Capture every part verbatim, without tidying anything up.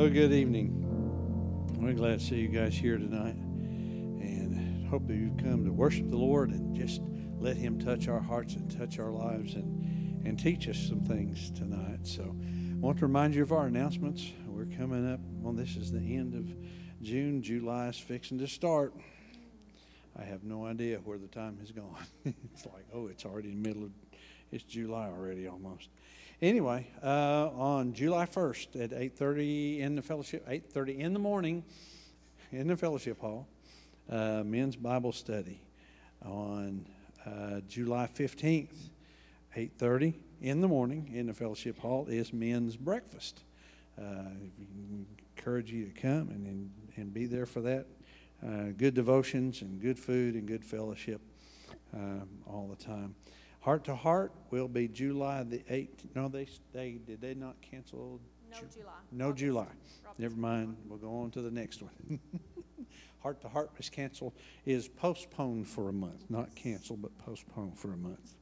Well, good evening. We're glad to see you guys here tonight, and hope that you've come to worship the Lord and just let Him touch our hearts and touch our lives and, and teach us some things tonight. So I want to remind you of our announcements. We're coming up on, this is the end of June. July is fixing to start. I have no idea where the time has gone. It's like, oh, it's already in the middle of, it's July already almost. Anyway, uh, on July first at eight thirty in the fellowship, eight thirty in the morning in the fellowship hall, uh, men's Bible study. On uh, July fifteenth, eight thirty in the morning in the fellowship hall is men's breakfast. Uh, we encourage you to come and, and, and be there for that. Uh, good devotions and good food and good fellowship um, all the time. Heart to Heart will be July the eighth. No, they, they did they not cancel? No, Ju- July. No, Robert. July. Robert. Never mind. We'll go on to the next one. Heart to Heart was canceled, is postponed for a month. Not canceled, but postponed for a month.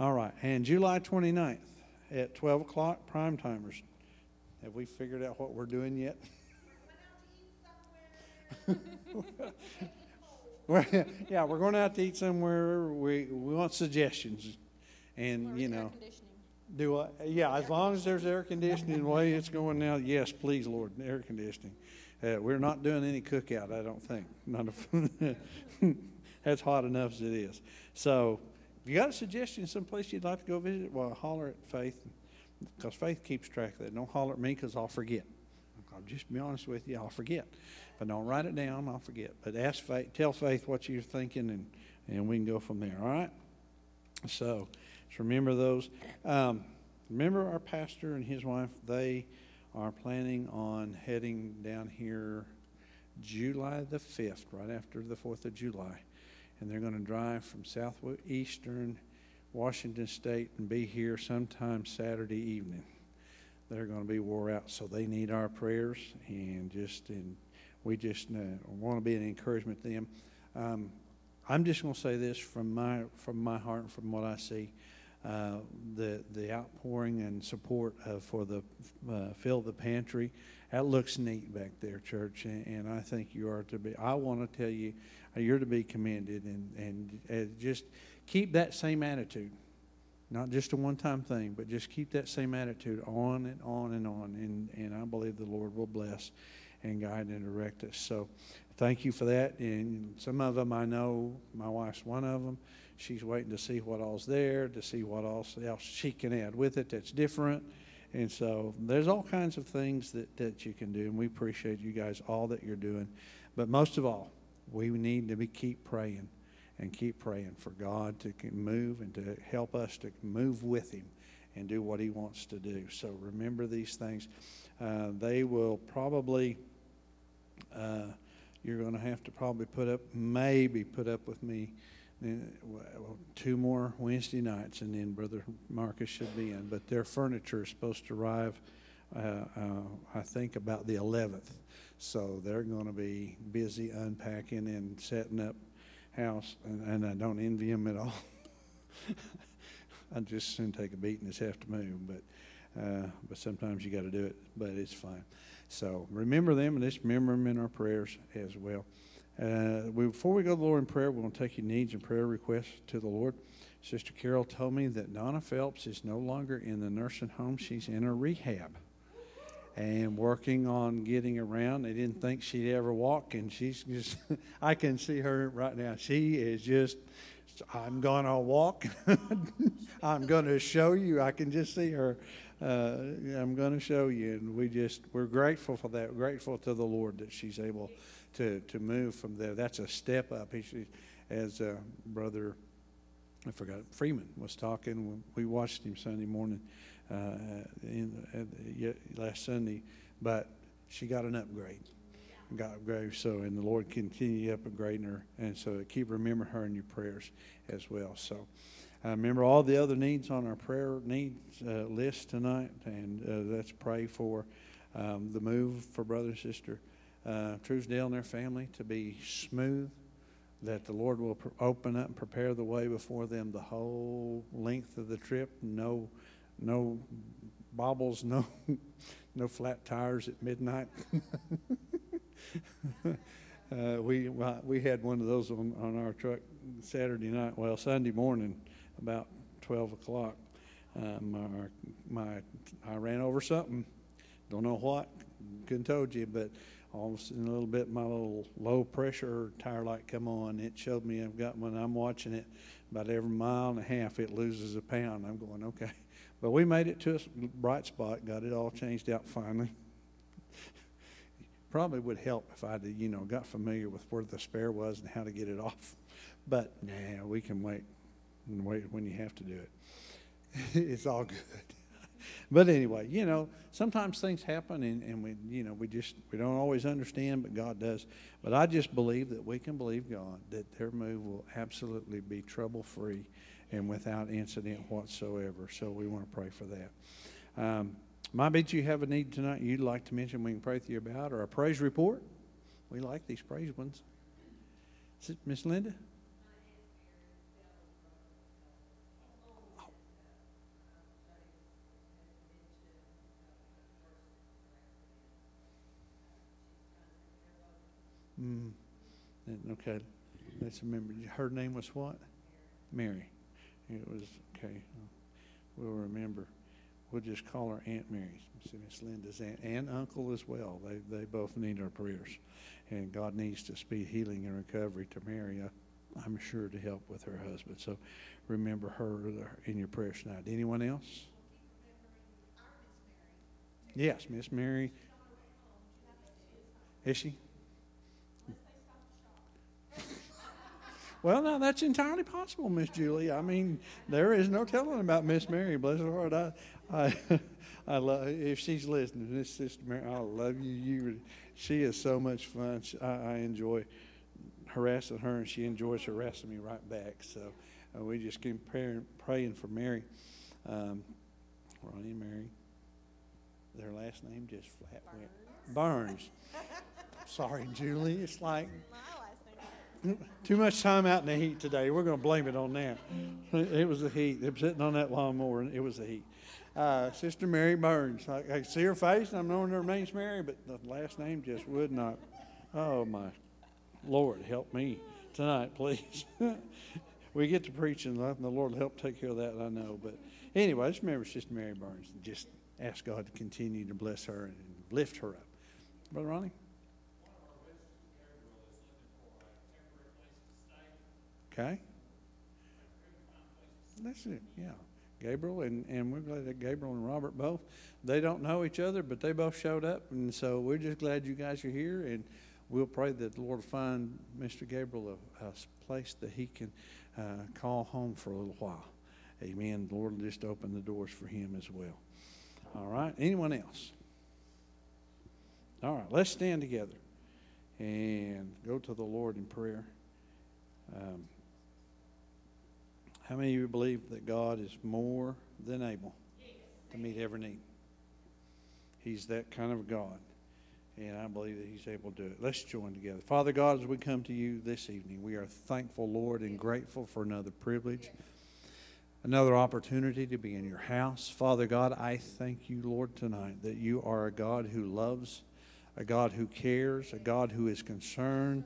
All right. And July twenty-ninth at twelve o'clock, prime timers. Have we figured out what we're doing yet? We're, yeah, we're going out to eat somewhere. We we want suggestions, and you know, do what? Yeah, as long as there's air conditioning the way it's going now. Yes, please, Lord, air conditioning. Uh, we're not doing any cookout, I don't think. Not a, that's hot enough as it is. So, if you got a suggestion, someplace you'd like to go visit, well, holler at Faith, because Faith keeps track of that. Don't holler at me, because I'll forget. I'll just be honest with you, I'll forget. If I don't write it down, I'll forget. But ask Faith, tell Faith what you're thinking, and, and we can go from there, all right? So just remember those. Um, remember our pastor and his wife, they are planning on heading down here July the fifth, right after the fourth of July. And they're going to drive from southeastern Washington State and be here sometime Saturday evening. They're going to be wore out, so they need our prayers, and just in, we just uh, want to be an encouragement to them. Um, I'm just going to say this from my from my heart and from what I see, uh, the the outpouring and support uh, for the uh, Fill the Pantry. That looks neat back there, church, and, and I think you are to be. I want to tell you, you're to be commended, and, and and just keep that same attitude. Not just a one-time thing, but just keep that same attitude on and on and on. And, and I believe the Lord will bless and guide and direct us. So thank you for that. And some of them I know, my wife's one of them. She's waiting to see what all's there, to see what else, else she can add with it that's different. And so there's all kinds of things that, that you can do. And we appreciate you guys, all that you're doing. But most of all, we need to be keep praying. And keep praying for God to move and to help us to move with Him and do what He wants to do. So remember these things. Uh, they will probably, uh, you're going to have to probably put up, maybe put up with me two more Wednesday nights, and then Brother Marcus should be in. But their furniture is supposed to arrive, uh, uh, I think, about the eleventh. So they're going to be busy unpacking and setting up house, and, and I don't envy them at all. I'd just as soon take a beating as have to move, but uh, but sometimes you got to do it, but it's fine. So remember them, and just remember them in our prayers as well. Uh, we, before we go to the Lord in prayer, we're going to take your needs and prayer requests to the Lord. Sister Carol told me that Donna Phelps is no longer in the nursing home. She's in a rehab and working on getting around. They didn't think she'd ever walk, and she's just, I can see her right now. She is just, I'm going to walk. I'm going to show you. I can just see her. Uh, I'm going to show you. And we just, we're grateful for that. We're grateful to the Lord that she's able to, to move from there. That's a step up. She, as uh, Brother, I forgot, Freeman was talking. We watched him Sunday morning. Uh, in, uh, last Sunday, but she got an upgrade, got upgraded. So, and the Lord continue upgrading her, and so keep remembering her in your prayers as well. So, uh, remember all the other needs on our prayer needs uh, list tonight, and uh, let's pray for um, the move for brother and sister uh, Truesdale and their family to be smooth. That the Lord will pr- open up and prepare the way before them the whole length of the trip. No. No bobbles, no No flat tires at midnight. uh, we well, we had one of those on, on our truck Saturday night. Well, Sunday morning, about twelve o'clock. Um, my, my I ran over something. Don't know what. Couldn't told you, but almost in a little bit, my little low pressure tire light come on. It showed me I've got one. I'm watching it. About every mile and a half, it loses a pound. I'm going, okay. But we made it to a bright spot, got it all changed out finally. Probably would help if I, you know, got familiar with where the spare was and how to get it off. But nah, we can wait and wait when you have to do it. It's all good. But anyway, you know, sometimes things happen and, and we, you know, we just, we don't always understand, but God does. But I just believe that we can believe God, that their move will absolutely be trouble-free and without incident whatsoever. So we want to pray for that. Um, my bet you have a need tonight you'd like to mention we can pray to you about, or a praise report. We like these praise ones. Is it Miss Linda? Mm. Okay, let's remember. Her name was what? Mary. It was okay. We'll remember. We'll just call her Aunt Mary. See, Miss Linda's aunt and uncle as well. They they both need our prayers, and God needs to speed healing and recovery to Mary. I, I'm sure to help with her husband. So remember her in your prayers tonight. Anyone else? Yes, Miss Mary. Is she? Well, now, that's entirely possible, Miss Julie. I mean, there is no telling about Miss Mary. Bless her heart. I, I, I love, if she's listening, this Sister Mary, I love you. You, she is so much fun. She, I, I enjoy harassing her, and she enjoys harassing me right back. So uh, we just keep praying, praying for Mary. Um, Ronnie and Mary, their last name just flat went. Burns. Sorry, Julie. It's like... Too much time out in the heat today. We're going to blame it on that. It was the heat. They were sitting on that lawnmower, and it was the heat. Uh, Sister Mary Burns. I, I see her face, and I'm knowing her name's Mary, but the last name just would not. Oh, my Lord, help me tonight, please. We get to preaching, and the Lord will help take care of that, I know. But anyway, just remember Sister Mary Burns. And just ask God to continue to bless her and lift her up. Brother Ronnie? Okay. That's it, yeah. Gabriel, and, and we're glad that Gabriel and Robert both, they don't know each other, but they both showed up, and so we're just glad you guys are here, and we'll pray that the Lord will find Mister Gabriel a, a place that he can uh, call home for a little while. Amen. The Lord will just open the doors for him as well. All right. Anyone else? All right. Let's stand together and go to the Lord in prayer. Um, How many of you believe that God is more than able to meet every need? He's that kind of God, and I believe that he's able to do it. Let's join together. Father God, as we come to you this evening, we are thankful, Lord, and grateful for another privilege, another opportunity to be in your house. Father God, I thank you, Lord, tonight that you are a God who loves, a God who cares, a God who is concerned,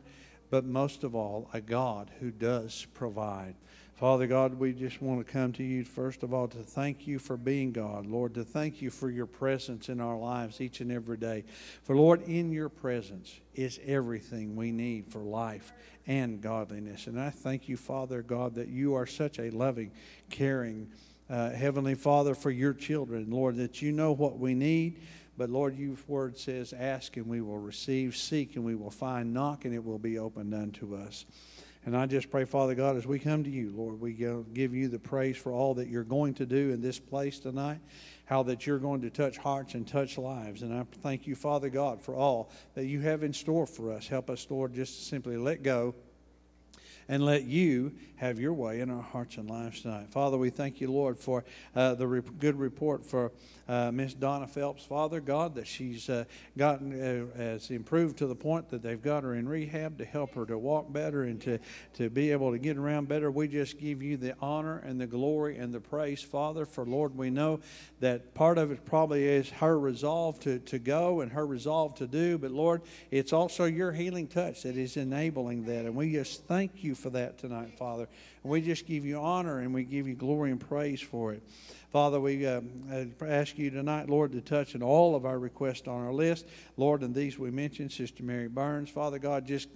but most of all, a God who does provide. Father God, we just want to come to you, first of all, to thank you for being God, Lord, to thank you for your presence in our lives each and every day. For, Lord, in your presence is everything we need for life and godliness. And I thank you, Father God, that you are such a loving, caring, uh, Heavenly Father, for your children, Lord, that you know what we need. But, Lord, your word says, ask and we will receive, seek and we will find, knock and it will be opened unto us. And I just pray, Father God, as we come to you, Lord, we give you the praise for all that you're going to do in this place tonight, how that you're going to touch hearts and touch lives. And I thank you, Father God, for all that you have in store for us. Help us, Lord, just to simply let go and let you have your way in our hearts and lives tonight. Father, we thank you, Lord, for uh, the re- good report for uh, Miss Donna Phelps, Father God, that she's uh, gotten, uh, has improved to the point that they've got her in rehab to help her to walk better and to, to be able to get around better. We just give you the honor and the glory and the praise, Father, for Lord, we know that part of it probably is her resolve to, to go and her resolve to do, but Lord, it's also your healing touch that is enabling that, and we just thank you for that tonight, Father. And we just give you honor and we give you glory and praise for it. Father, we uh, ask you tonight, Lord, to touch on all of our requests on our list. Lord, and these we mentioned, Sister Mary Burns. Father God, just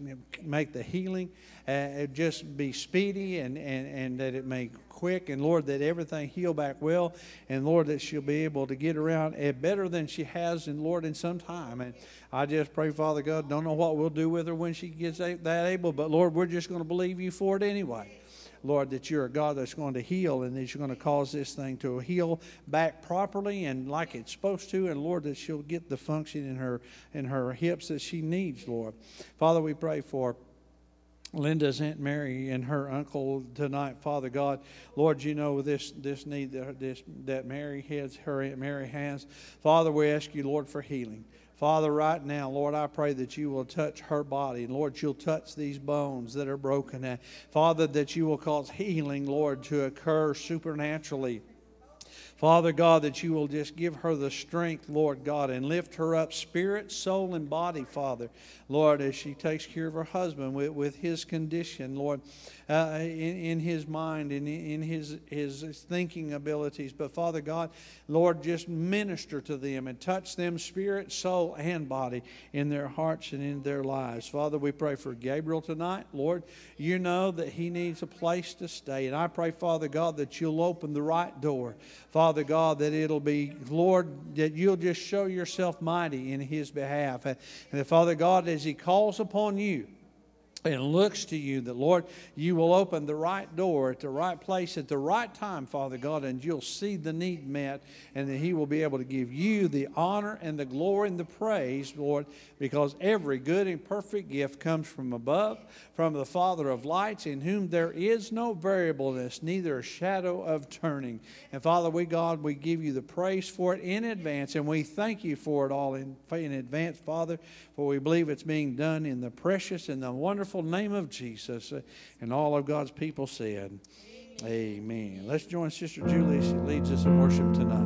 make the healing uh, just be speedy and, and, and that it may quick. And Lord, that everything heal back well. And Lord, that she'll be able to get around better than she has, and Lord, in some time. And I just pray, Father God, don't know what we'll do with her when she gets that able. But Lord, we're just going to believe you for it anyway. Lord, that you're a God that's going to heal and that you're going to cause this thing to heal back properly and like it's supposed to. And Lord, that she'll get the function in her in her hips that she needs, Lord. Father, we pray for Linda's Aunt Mary and her uncle tonight, Father God. Lord, you know this this need that, this, that Mary has, her Aunt Mary has. Father, we ask you, Lord, for healing. Father, right now, Lord, I pray that you will touch her body. Lord, you'll touch these bones that are broken. Father, that you will cause healing, Lord, to occur supernaturally. Father God, that you will just give her the strength, Lord God, and lift her up spirit, soul, and body, Father. Lord, as she takes care of her husband with, with his condition, Lord, uh, in, in his mind and in his, his thinking abilities. But Father God, Lord, just minister to them and touch them spirit, soul, and body in their hearts and in their lives. Father, we pray for Gabriel tonight. Lord, you know that he needs a place to stay. And I pray, Father God, that you'll open the right door. Father, Father God, that it'll be, Lord, that you'll just show yourself mighty in his behalf. And that, Father God, as he calls upon you and looks to you, that, Lord, you will open the right door at the right place at the right time, Father God, and you'll see the need met, and that he will be able to give you the honor and the glory and the praise, Lord, because every good and perfect gift comes from above, from the Father of lights, in whom there is no variableness, neither a shadow of turning. And Father, we God, we give you the praise for it in advance, and we thank you for it all in, in advance, Father, for we believe it's being done in the precious and the wonderful name of Jesus. And all of God's people said, amen. Amen. Let's join Sister Julie. She leads us in worship tonight.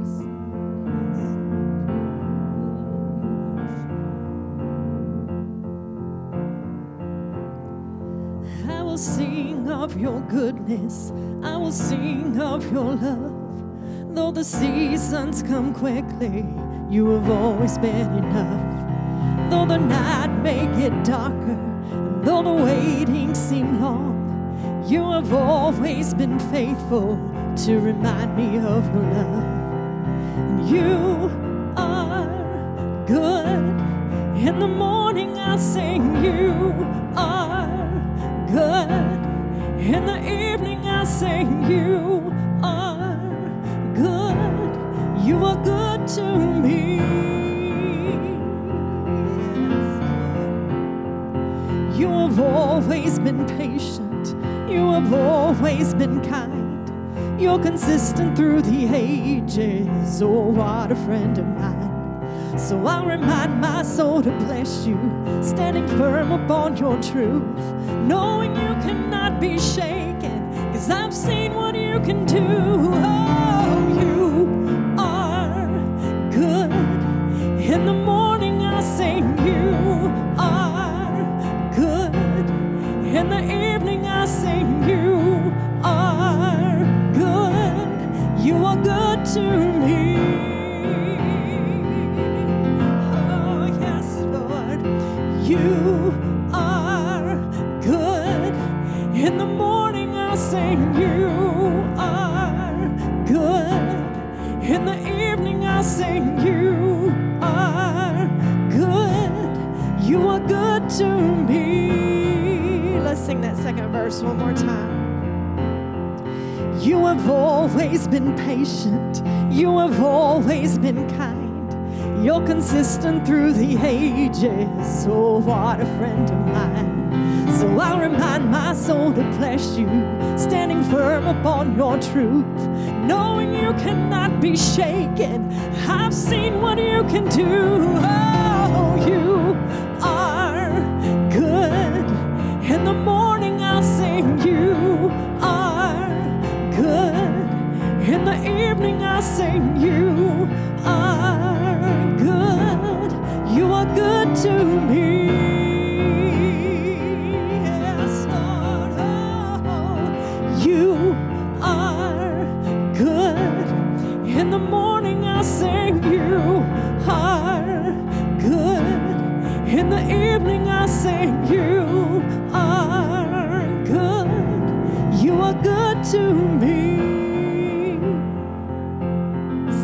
I will sing of your goodness, I will sing of your love. Though the seasons come quickly, you have always been enough. Though the night may get darker, and though the waiting seem long, you have always been faithful to remind me of your love. And you are good. In the morning I'll sing, you are good. In the evening I sing, you are good. You are good to me. You have always been patient. You have always been kind. You're consistent through the ages. Oh, what a friend of mine. So I remind my soul to bless you, standing firm upon your truth, knowing you cannot be shaken, 'cause I've seen what you can do. Oh, you are good. In the morning I sing, you are good. In the evening I sing, you are good. You are good to me. Oh, yes, Lord, you in the morning I sing, you are good. In the evening I sing, you are good. You are good to me. Let's sing that second verse one more time. You have always been patient. You have always been kind. You're consistent through the ages. Oh, what a friend of mine. So I'll remind my soul to bless you, standing firm upon your truth, knowing you cannot be shaken. I've seen what you can do. Oh, you are good. In the morning I'll sing, you are good. In the evening I'll sing, you are good. You are good to me. You are good. In the morning I'll sing, you are good. In the evening I'll sing, you are good. You are good to me.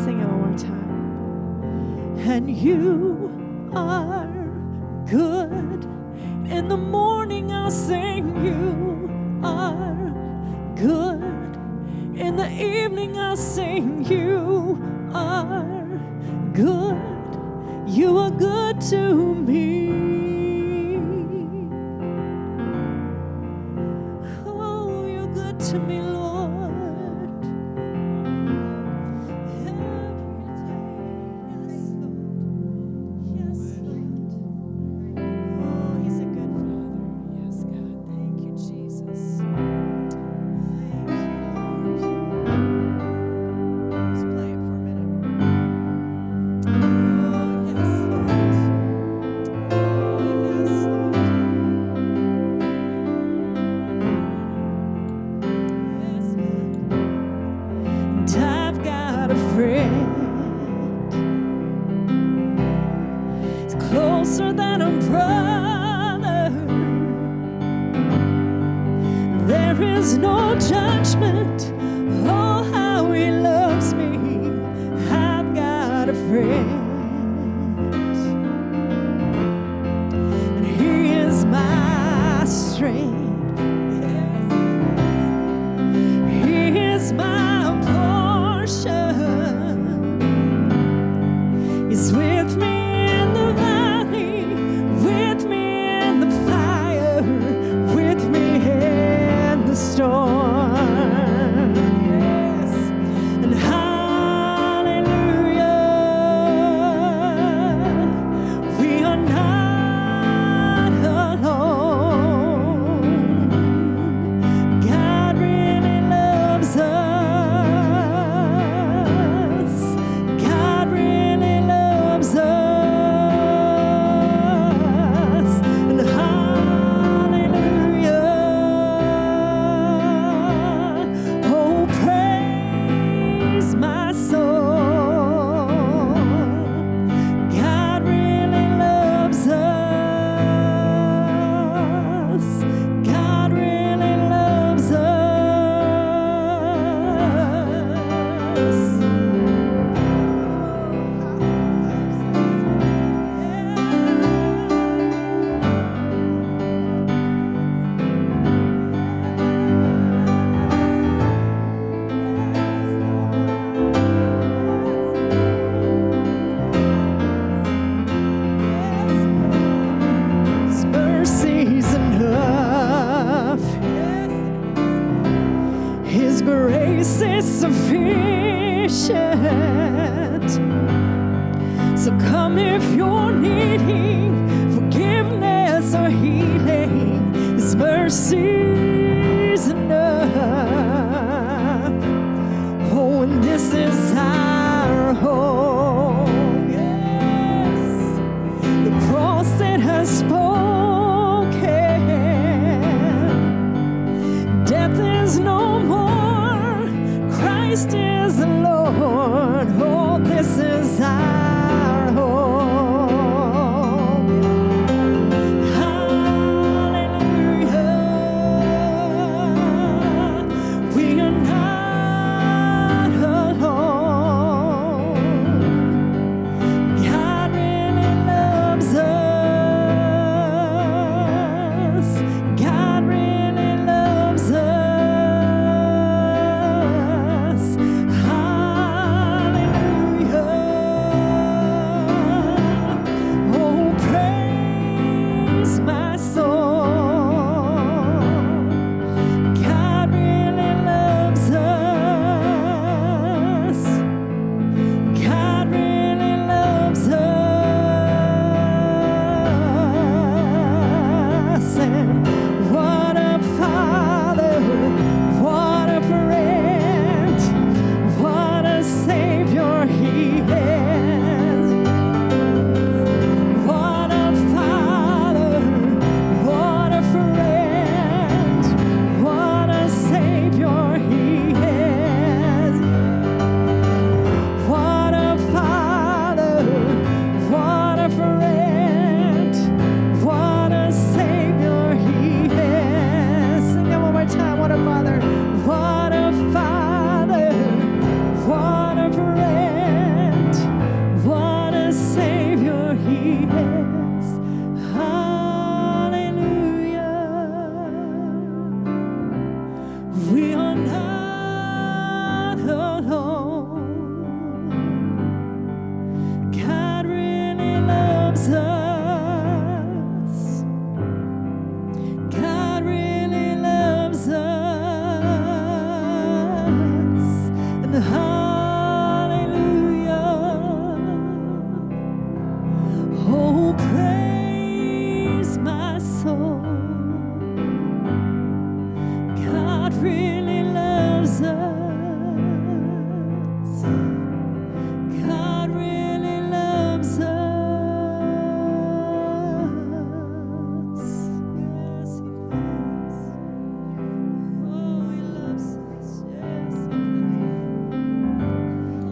Sing it one more time. And you are good. In the morning I'll sing, you are good. In the evening I'll sing, you are good. You are good to me. Oh, you're good to me, Lord. Every day. Yes, Lord. Yes, Lord. Oh, he's a good Father. Yes, God. Thank you, Jesus. Hallelujah.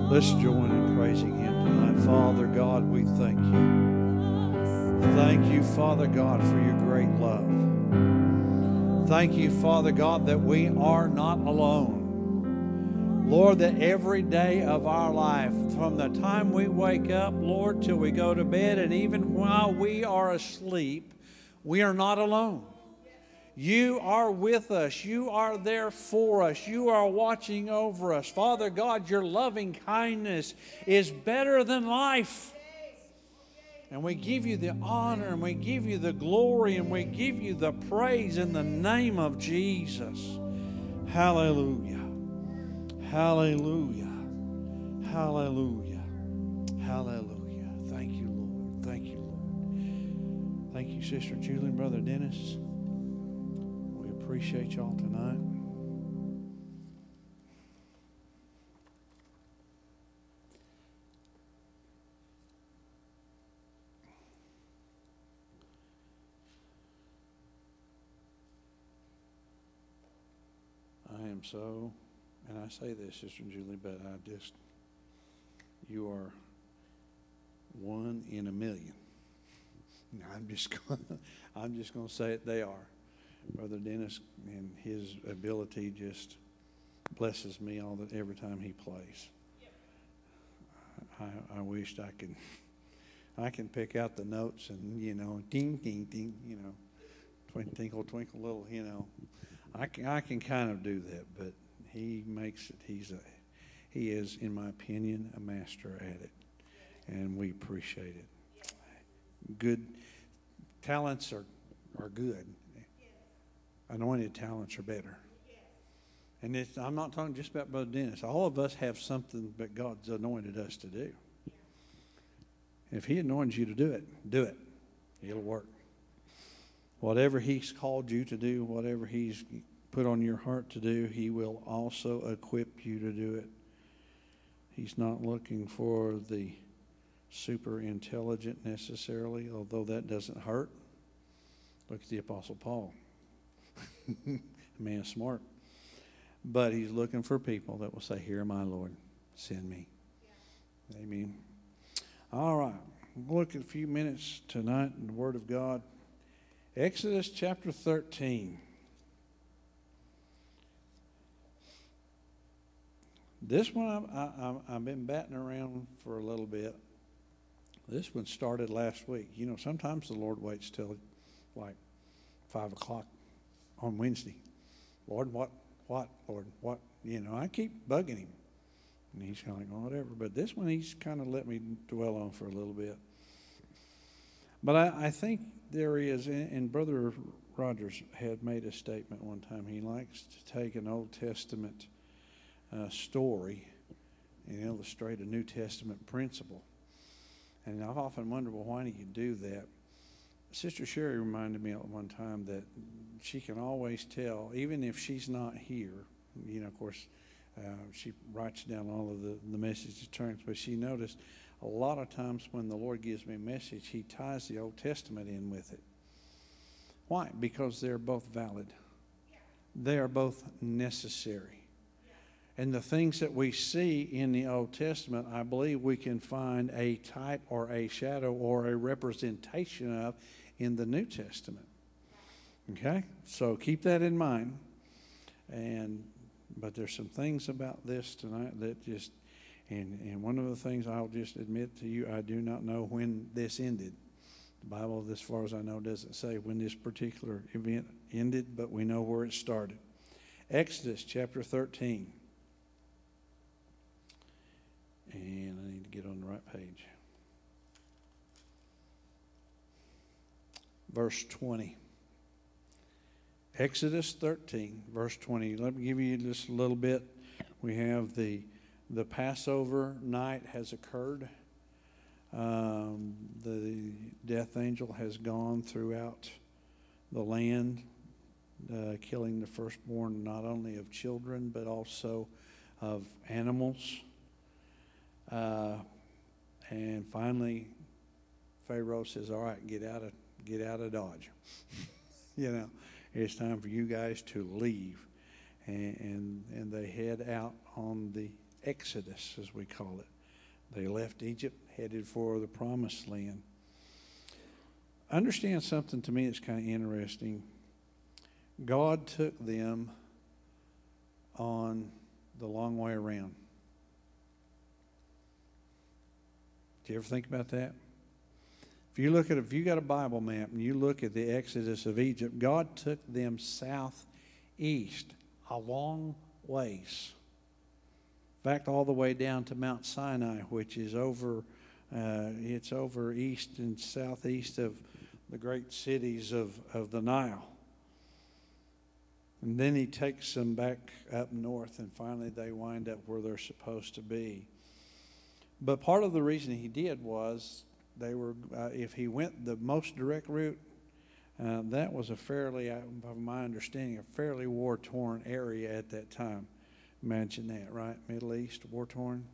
Let's join in praising Him tonight. Father God, we thank You. Thank You, Father God, for Your great love. Thank You, Father God, that we are not alone. Lord, that every day of our life, from the time we wake up, Lord, till we go to bed, and even while we are asleep, we are not alone. You are with us. You are there for us. You are watching over us. Father God, Your loving kindness is better than life. And we give You the honor, and we give You the glory, and we give You the praise in the name of Jesus. Hallelujah. Hallelujah. Hallelujah. Hallelujah. Thank You, Lord. Thank You, Lord. Thank you, Sister Julie and Brother Dennis. Appreciate y'all tonight. I am so, and I say this, Sister Julie, but I just, you are one in a million. No, I'm just gonna, I'm just gonna say it. They are. Brother Dennis and his ability just blesses me all the, every time he plays. Yep. I, I wished I could. I can pick out the notes and, you know, ding, ding, ding, you know, twinkle, twinkle, twinkle, little, you know. I can, I can kind of do that, but he makes it. He's a, he is, in my opinion, a master at it, and we appreciate it. Yep. Good talents are, are good. Anointed talents are better. And it's, I'm not talking just about Brother Dennis. All of us have something that God's anointed us to do. If He anoints you to do it, do it. It'll work. Whatever He's called you to do, whatever He's put on your heart to do, He will also equip you to do it. He's not looking for the super intelligent necessarily, although that doesn't hurt. Look at the Apostle Paul. Man, smart, but he's looking for people that will say, "Here am I, Lord, send me." Yeah. Amen. All right, we'll look at a few minutes tonight in the Word of God, Exodus chapter thirteen. This one I, I, I've been batting around for a little bit. This one started last week. You know, sometimes the Lord waits till like five o'clock. On Wednesday, Lord, what, what, Lord, what? You know, I keep bugging Him. And He's kind of like, oh, whatever. But this one He's kind of let me dwell on for a little bit. But I, I think there is, and Brother Rogers had made a statement one time. He likes to take an Old Testament uh, story and illustrate a New Testament principle. And I've often wondered, well, why do you do that? Sister Sherry reminded me at one time that she can always tell, even if she's not here, you know, of course, uh, she writes down all of the, the message terms, but she noticed a lot of times when the Lord gives me a message, He ties the Old Testament in with it. Why? Because they're both valid. Yeah. They are both necessary. Yeah. And the things that we see in the Old Testament, I believe we can find a type or a shadow or a representation of in the New Testament. Okay, so keep that in mind. And but there's some things about this tonight that just, and, and one of the things I'll just admit to you, I do not know when this ended. The Bible, as far as I know, doesn't say when this particular event ended, but we know where it started. Exodus chapter thirteen. And I need to get on the right page. Verse twenty. Exodus thirteen, verse twenty. Let me give you just a little bit. We have the the Passover night has occurred. Um, the death angel has gone throughout the land. uh, killing the firstborn not only of children but also of animals. Uh, and finally, Pharaoh says, "All right, get out of get out of Dodge. You know, it's time for you guys to leave." And, and and they head out on the Exodus, as we call it. They left Egypt, headed for the Promised Land. Understand something to me that's kind of interesting. God took them on the long way around. Do you ever think about that? If you look at, if you got a Bible map and you look at the Exodus of Egypt, God took them southeast a long ways. In fact, all the way down to Mount Sinai, which is over, uh, it's over east and southeast of the great cities of, of the Nile. And then he takes them back up north, and finally they wind up where they're supposed to be. But part of the reason he did was they were, uh, if he went the most direct route, uh, that was a fairly, by my understanding, a fairly war-torn area at that time. Imagine that, right? Middle East, war-torn.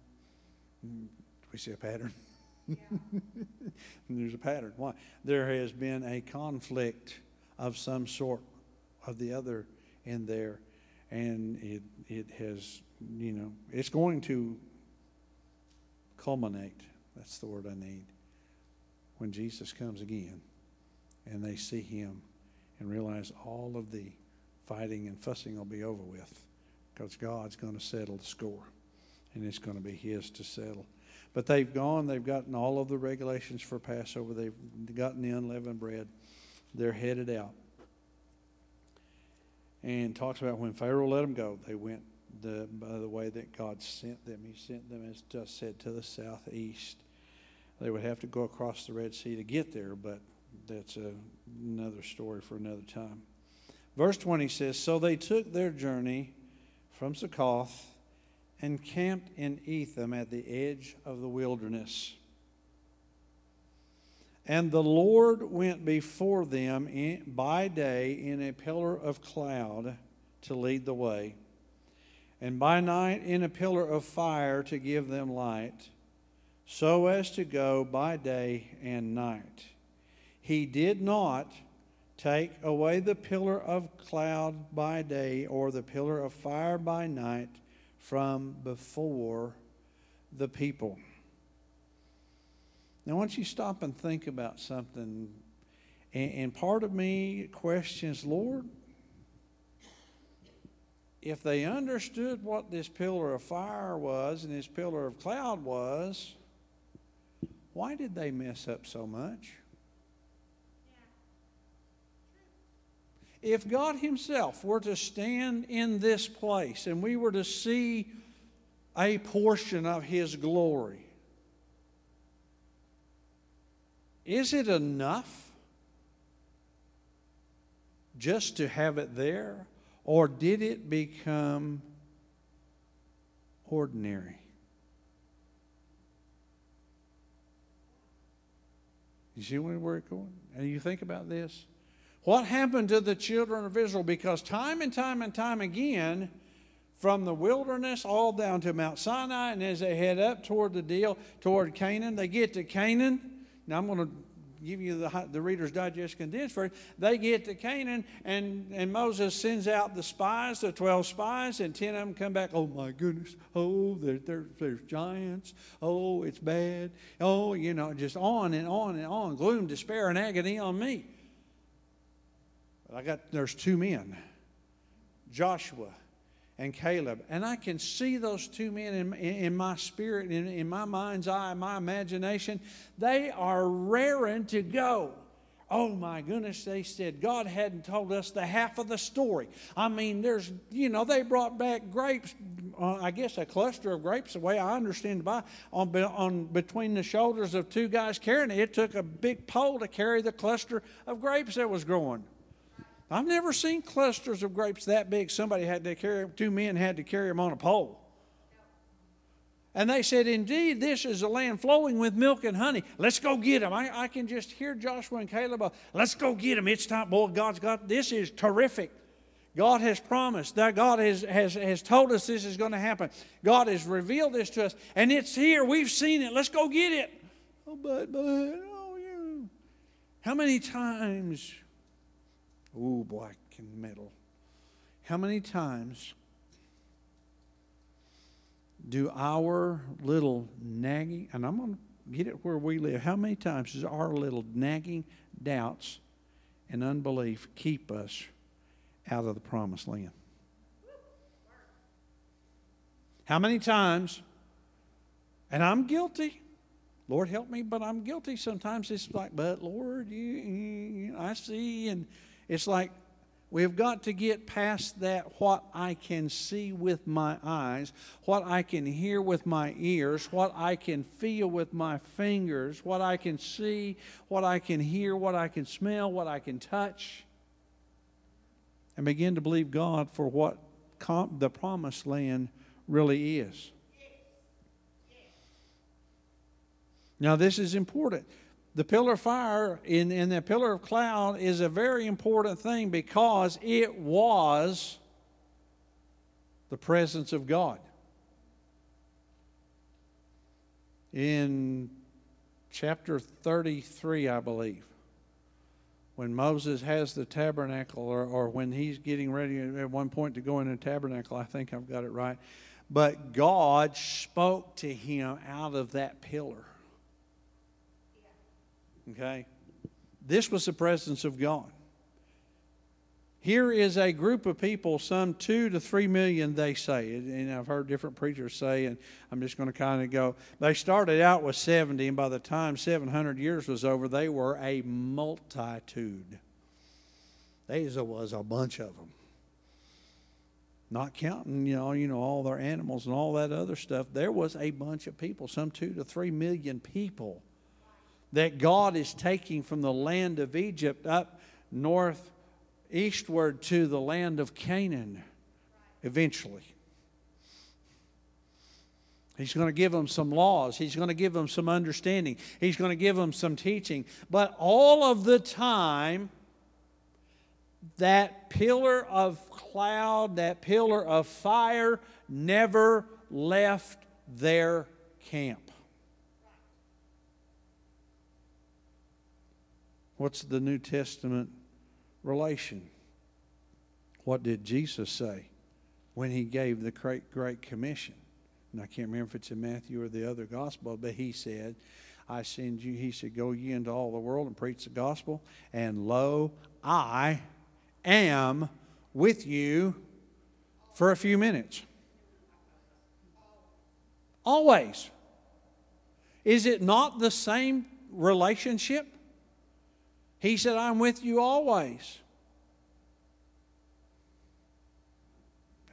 We see a pattern. Yeah. There's a pattern. Why? There has been a conflict of some sort of the other in there, and it it has, you know, it's going to culminate. That's the word I need. When Jesus comes again, and they see him and realize all of the fighting and fussing will be over with, because God's going to settle the score, and it's going to be his to settle. But they've gone, they've gotten all of the regulations for Passover, they've gotten the unleavened bread, they're headed out. And talks about when Pharaoh let them go, they went the, by the way that God sent them. He sent them, as just said, to the southeast. They would have to go across the Red Sea to get there, but that's a, another story for another time. Verse twenty says, "So they took their journey from Succoth and camped in Etham at the edge of the wilderness. And the Lord went before them in, by day in a pillar of cloud to lead the way, and by night in a pillar of fire to give them light, so as to go by day and night. He did not take away the pillar of cloud by day or the pillar of fire by night from before the people." Now, once you stop and think about something, and, and part of me questions, Lord, if they understood what this pillar of fire was and this pillar of cloud was, why did they mess up so much? Yeah. If God himself were to stand in this place and we were to see a portion of his glory, is it enough just to have it there? Or did it become ordinary? You see where it's going? And you think about this. What happened to the children of Israel? Because time and time and time again, from the wilderness all down to Mount Sinai, and as they head up toward the deal, toward Canaan, they get to Canaan. Now I'm going to give you the, the Reader's Digest condensed version. They get to Canaan, and, and Moses sends out the spies, the twelve spies, and ten of them come back. Oh, my goodness. Oh, there, there, there's giants. Oh, it's bad. Oh, you know, just on and on and on. Gloom, despair, and agony on me. But I got, there's two men, Joshua and Caleb. And I can see those two men in, in, in my spirit, in, in my mind's eye, my imagination. They are raring to go. Oh my goodness, they said, God hadn't told us the half of the story. I mean, there's, you know, they brought back grapes, uh, I guess a cluster of grapes, the way I understand it, by, on, on between the shoulders of two guys carrying it. It took a big pole to carry the cluster of grapes that was growing. I've never seen clusters of grapes that big. Somebody had to carry them. Two men had to carry them on a pole. And they said, "Indeed, this is a land flowing with milk and honey. Let's go get them." I, I can just hear Joshua and Caleb. Let's go get them. It's time. Boy, God's got, this is terrific. God has promised. That God has, has, has told us this is going to happen. God has revealed this to us. And it's here. We've seen it. Let's go get it. Oh, but, but, oh, yeah. How many times, oh, black and metal, how many times do our little nagging, and I'm going to get it where we live, how many times does our little nagging doubts and unbelief keep us out of the promised land? How many times, and I'm guilty, Lord help me, but I'm guilty sometimes. It's like, but Lord, you, you, I see. And it's like, we've got to get past that what I can see with my eyes, what I can hear with my ears, what I can feel with my fingers, what I can see, what I can hear, what I can smell, what I can touch, and begin to believe God for what com- the promised land really is. Now, this is important. The pillar of fire and, and the pillar of cloud is a very important thing because it was the presence of God. In chapter thirty-three, I believe, when Moses has the tabernacle or, or when he's getting ready at one point to go into the tabernacle, I think I've got it right. But God spoke to him out of that pillar. Okay, this was the presence of God. Here is a group of people, some two to three million, they say, and I've heard different preachers say, and I'm just going to kind of go. They started out with seventy, and by the time seven hundred years was over, they were a multitude. There was a bunch of them. Not counting, you know, you know, all their animals and all that other stuff. There was a bunch of people, some two to three million people, that God is taking from the land of Egypt up north, eastward to the land of Canaan eventually. He's going to give them some laws. He's going to give them some understanding. He's going to give them some teaching. But all of the time, that pillar of cloud, that pillar of fire never left their camp. What's the New Testament relation? What did Jesus say when he gave the great, great commission? And I can't remember if it's in Matthew or the other gospel, but he said, I send you, he said, go ye into all the world and preach the gospel. And lo, I am with you for a few minutes. Always. Is it not the same relationship? He said, I'm with you always.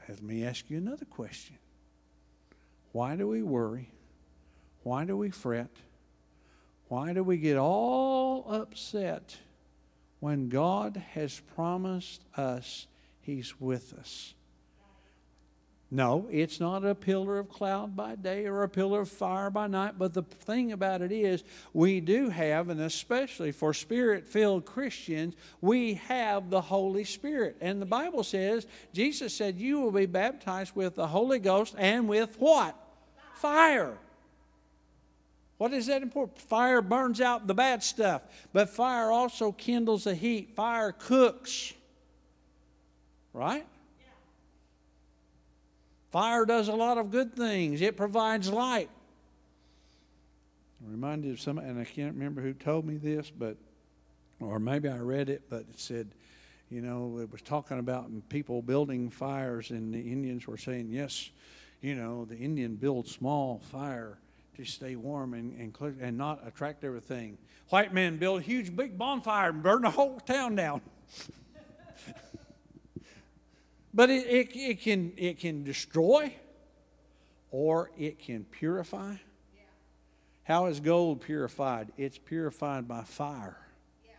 Let me ask you another question. Why do we worry? Why do we fret? Why do we get all upset when God has promised us He's with us? No, it's not a pillar of cloud by day or a pillar of fire by night. But the thing about it is we do have, and especially for Spirit-filled Christians, we have the Holy Spirit. And the Bible says, Jesus said, you will be baptized with the Holy Ghost and with what? Fire. What is that important? Fire burns out the bad stuff. But fire also kindles the heat. Fire cooks. Right? Fire does a lot of good things. It provides light. I'm reminded of some, and I can't remember who told me this, but, or maybe I read it, but it said, you know, it was talking about people building fires, and the Indians were saying, yes, you know, the Indian builds small fire to stay warm and, and, clear, and not attract everything. White men build a huge, big bonfire and burn the whole town down. But it, it, it can it can destroy or it can purify. Yeah. How is gold purified? It's purified by fire. Yeah.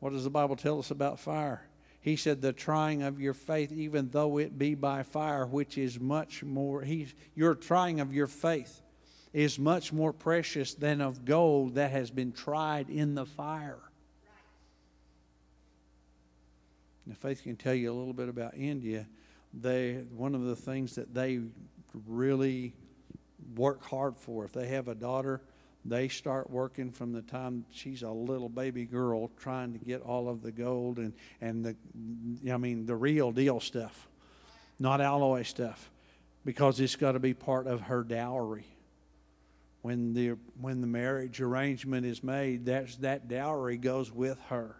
What does the Bible tell us about fire? He said the trying of your faith, even though it be by fire, which is much more, he, your trying of your faith is much more precious than of gold that has been tried in the fire. And if Faith can tell you a little bit about India, they one of the things that they really work hard for, if they have a daughter, they start working from the time she's a little baby girl, trying to get all of the gold and, and the, I mean, the real deal stuff, not alloy stuff, because it's got to be part of her dowry. When the when the marriage arrangement is made, that's that dowry goes with her.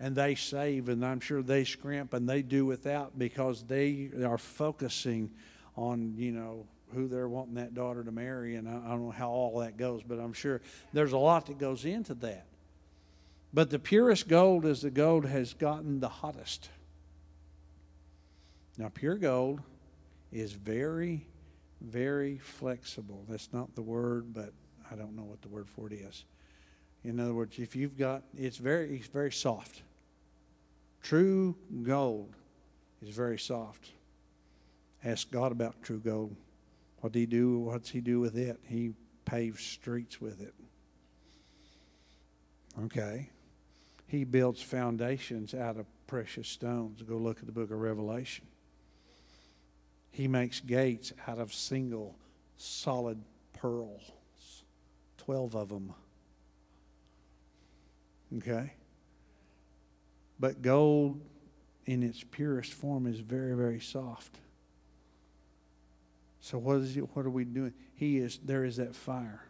And they save, and I'm sure they scrimp and they do without, because they are focusing on, you know, who they're wanting that daughter to marry. And I, I don't know how all that goes, but I'm sure there's a lot that goes into that. But the purest gold is the gold has gotten the hottest. Now, pure gold is very, very flexible. That's not the word, but I don't know what the word for it is. In other words, if you've got, it's very, it's very soft. True gold is very soft. Ask God about true gold. What do he do? What's he do with it? He paves streets with it. Okay. He builds foundations out of precious stones. Go look at the book of Revelation. He makes gates out of single solid pearls, twelve of them. Okay? But gold in its purest form is very, very soft. So what is it, what are we doing? He is there is that fire.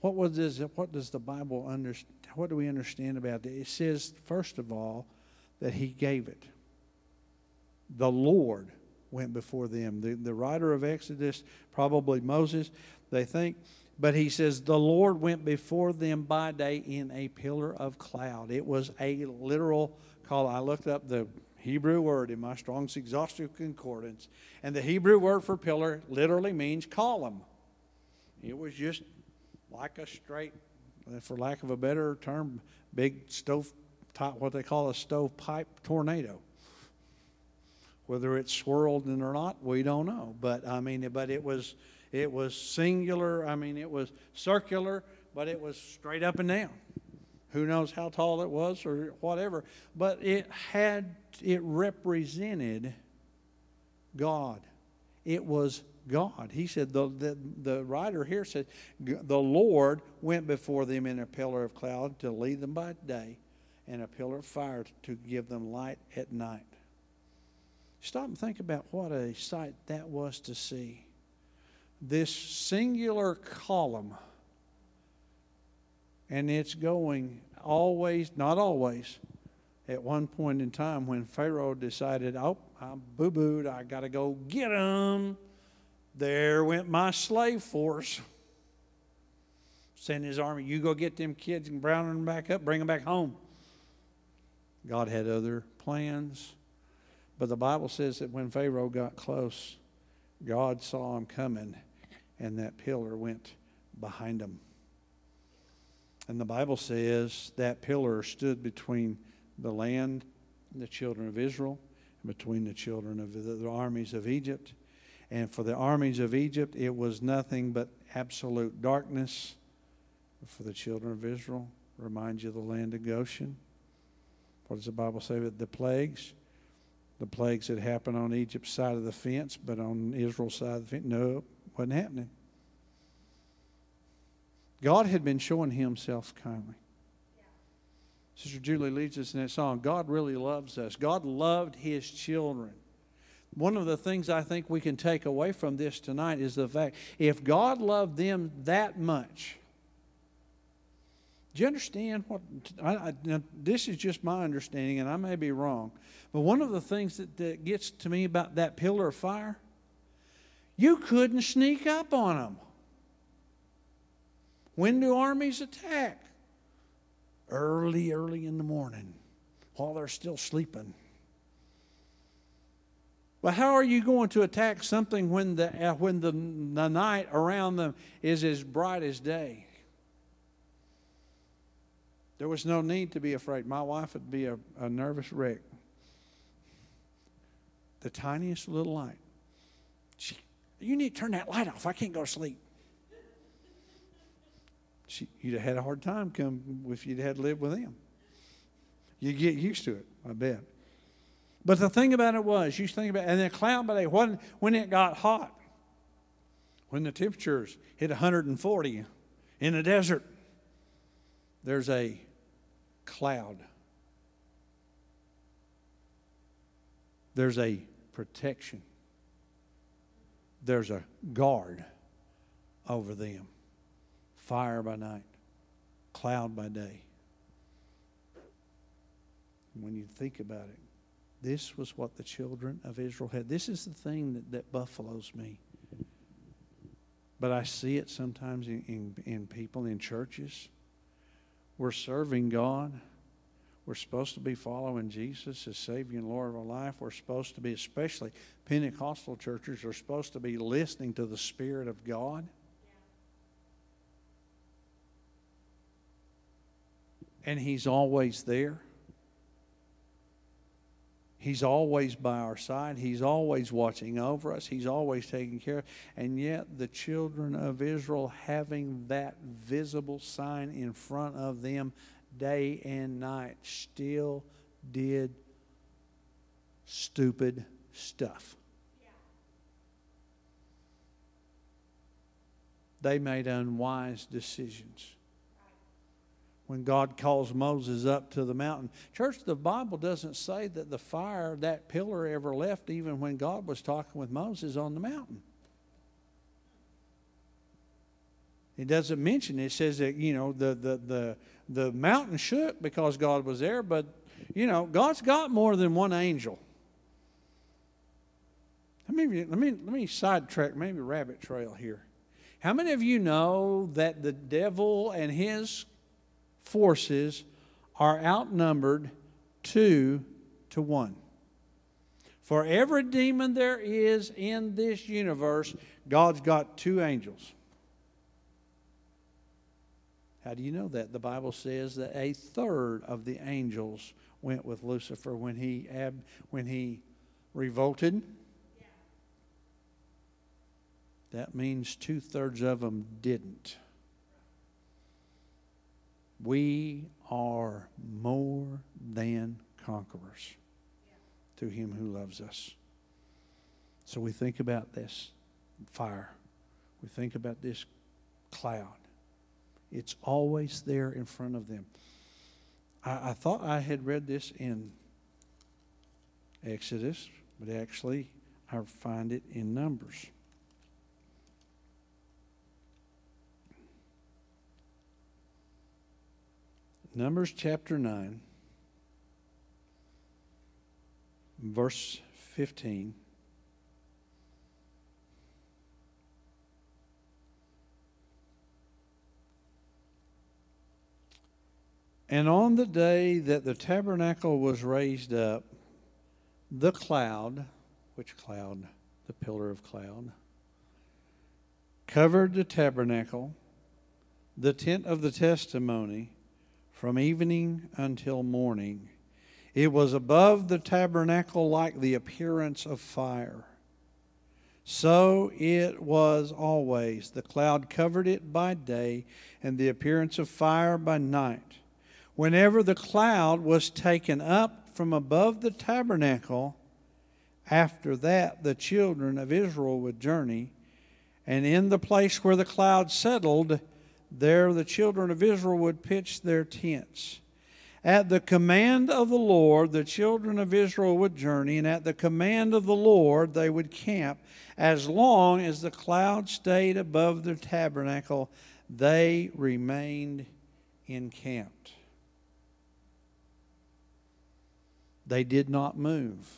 What was this, what does the Bible understand? What do we understand about it? It says, first of all, that he gave it. The Lord went before them. The, the writer of Exodus, probably Moses, they think. But he says, the Lord went before them by day in a pillar of cloud. It was a literal call. I looked up the Hebrew word in my Strong's Exhaustive Concordance. And the Hebrew word for pillar literally means column. It was just like a straight, for lack of a better term, big stove, top, what they call a stovepipe tornado. Whether it swirled in or not, we don't know. But, I mean, but it was... It was singular, I mean, it was circular, but it was straight up and down. Who knows how tall it was or whatever. But it had, it represented God. It was God. He said, the, the, the writer here said, the Lord went before them in a pillar of cloud to lead them by day, and a pillar of fire to give them light at night. Stop and think about what a sight that was to see. This singular column, and it's going always, not always, at one point in time when Pharaoh decided, oh, I boo-booed, I got to go get them. There went my slave force. Send his army, you go get them kids and brown them back up, bring them back home. God had other plans. But the Bible says that when Pharaoh got close, God saw him coming, and that pillar went behind them. And the Bible says that pillar stood between the land, the children of Israel, and between the children of the, the armies of Egypt. And for the armies of Egypt, it was nothing but absolute darkness. For the children of Israel, remind you of the land of Goshen. What does the Bible say about the plagues? The plagues that happened on Egypt's side of the fence, but on Israel's side of the fence, no, wasn't happening. God had been showing himself kindly. Yeah. Sister Julie leads us in that song, God really loves us. God loved his children. One of the things I think we can take away from this tonight is the fact, if God loved them that much, do you understand what, I, I, now this is just my understanding, and I may be wrong, but one of the things that, that gets to me about that pillar of fire, you couldn't sneak up on them. When do armies attack? Early, early in the morning, while they're still sleeping. Well, how are you going to attack something when the, uh, when the, the night around them is as bright as day? There was no need to be afraid. My wife would be a, a nervous wreck. The tiniest little light. She, you need to turn that light off. I can't go to sleep. She, you'd have had a hard time come if you'd had lived with them. You get used to it, I bet. But the thing about it was, you think about it, and the cloud by day, when, when it got hot, when the temperatures hit one hundred forty in the desert, there's a cloud. There's a protection. There's a guard over them. Fire by night, cloud by day. When you think about it, this was what the children of Israel had. This is the thing that, that buffaloes me. But I see it sometimes in, in, in people in churches. We're serving God. We're supposed to be following Jesus as Savior and Lord of our life. We're supposed to be, especially Pentecostal churches, are supposed to be listening to the Spirit of God. And He's always there. He's always by our side. He's always watching over us. He's always taking care of us. And yet the children of Israel, having that visible sign in front of them day and night, still did stupid stuff. Yeah. They made unwise decisions. When God calls Moses up to the mountain. Church, the Bible doesn't say that the fire, that pillar ever left even when God was talking with Moses on the mountain. It doesn't mention it. It says that, you know, the, the, the, the mountain shook because God was there. But, you know, God's got more than one angel. Let me, let me, let me sidetrack, maybe rabbit trail here. How many of you know that the devil and his forces are outnumbered two to one? For every demon there is in this universe, God's got two angels. How do you know that? The Bible says that a third of the angels went with Lucifer when he ab, when he revolted. Yeah. That means two-thirds of them didn't. We are more than conquerors through Him who loves us. So we think about this fire. We think about this cloud. It's always there in front of them. I, I thought I had read this in Exodus, but actually I find it in Numbers. Numbers chapter nine, verse fifteen. And on the day that the tabernacle was raised up, the cloud, which cloud? The pillar of cloud, covered the tabernacle, the tent of the testimony, from evening until morning. It was above the tabernacle like the appearance of fire. So it was always. The cloud covered it by day, and the appearance of fire by night. Whenever the cloud was taken up from above the tabernacle, after that the children of Israel would journey, and in the place where the cloud settled, there the children of Israel would pitch their tents. At the command of the Lord, the children of Israel would journey, and at the command of the Lord, they would camp. As long as the cloud stayed above the tabernacle, they remained encamped. They did not move.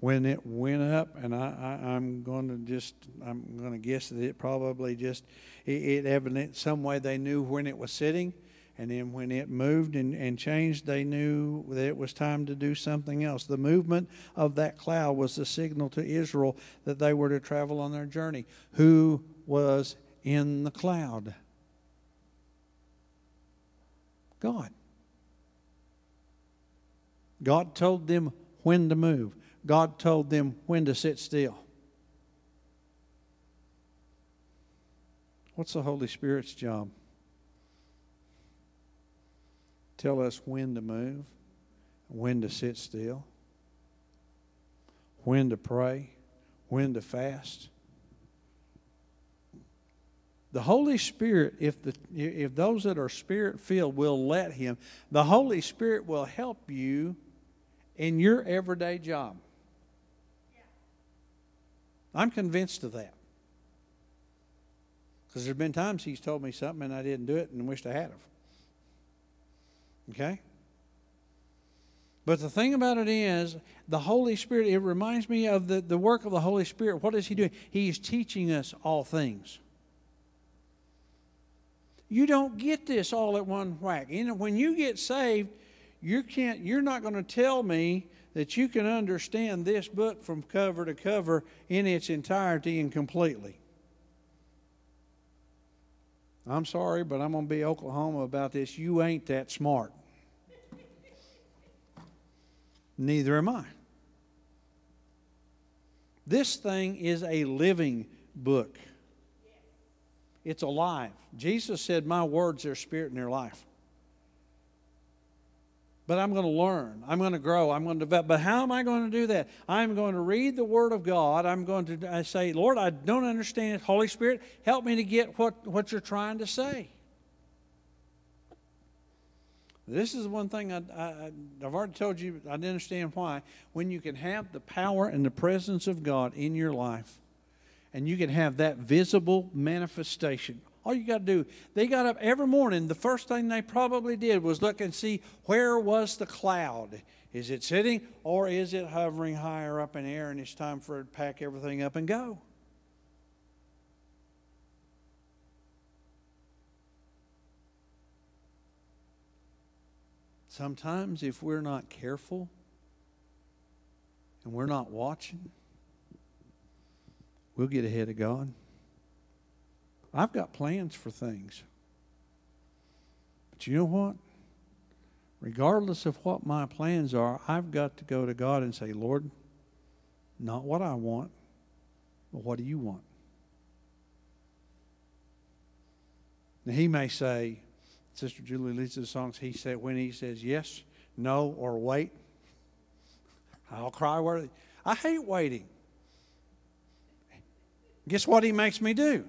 When it went up, and I, I, I'm going to just, I'm going to guess that it probably just, it, it evident some way they knew when it was sitting, and then when it moved and, and changed, they knew that it was time to do something else. The movement of that cloud was the signal to Israel that they were to travel on their journey. Who was in the cloud? God. God told them when to move. God told them when to sit still. What's the Holy Spirit's job? tell us when to move, when to sit still, when to pray, when to fast. The Holy Spirit, if the if those that are Spirit-filled will let Him, the Holy Spirit will help you in your everyday job. Yeah. I'm convinced of that. Because there have been times He's told me something and I didn't do it and wished I had have. Okay? But the thing about it is, the Holy Spirit, it reminds me of the, the work of the Holy Spirit. What is He doing? He is teaching us all things. You don't get this all at one whack. You know, when you get saved, you can't, you're not going to tell me that you can understand this book from cover to cover in its entirety and completely. I'm sorry, but I'm going to be Oklahoma about this. You ain't that smart. Neither am I. This thing is a living book. It's alive. Jesus said, my words are spirit and their life. But I'm going to learn. I'm going to grow. I'm going to develop. But how am I going to do that? I'm going to read the Word of God. I'm going to I say, Lord, I don't understand it. Holy Spirit, help me to get what, what you're trying to say. This is one thing I, I, I've already told you. I didn't understand why. When you can have the power and the presence of God in your life, and you can have that visible manifestation. All you got to do, they got up every morning. The first thing they probably did was look and see, where was the cloud? Is it sitting or is it hovering higher up in the air and it's time for it to pack everything up and go? Sometimes if we're not careful and we're not watching, we'll get ahead of God. I've got plans for things. But you know what? Regardless of what my plans are, I've got to go to God and say, Lord, not what I want, but what do you want? Now, He may say, Sister Julie leads the songs, He said, when He says yes, no, or wait, I'll cry worthy. I hate waiting. Guess what He makes me do?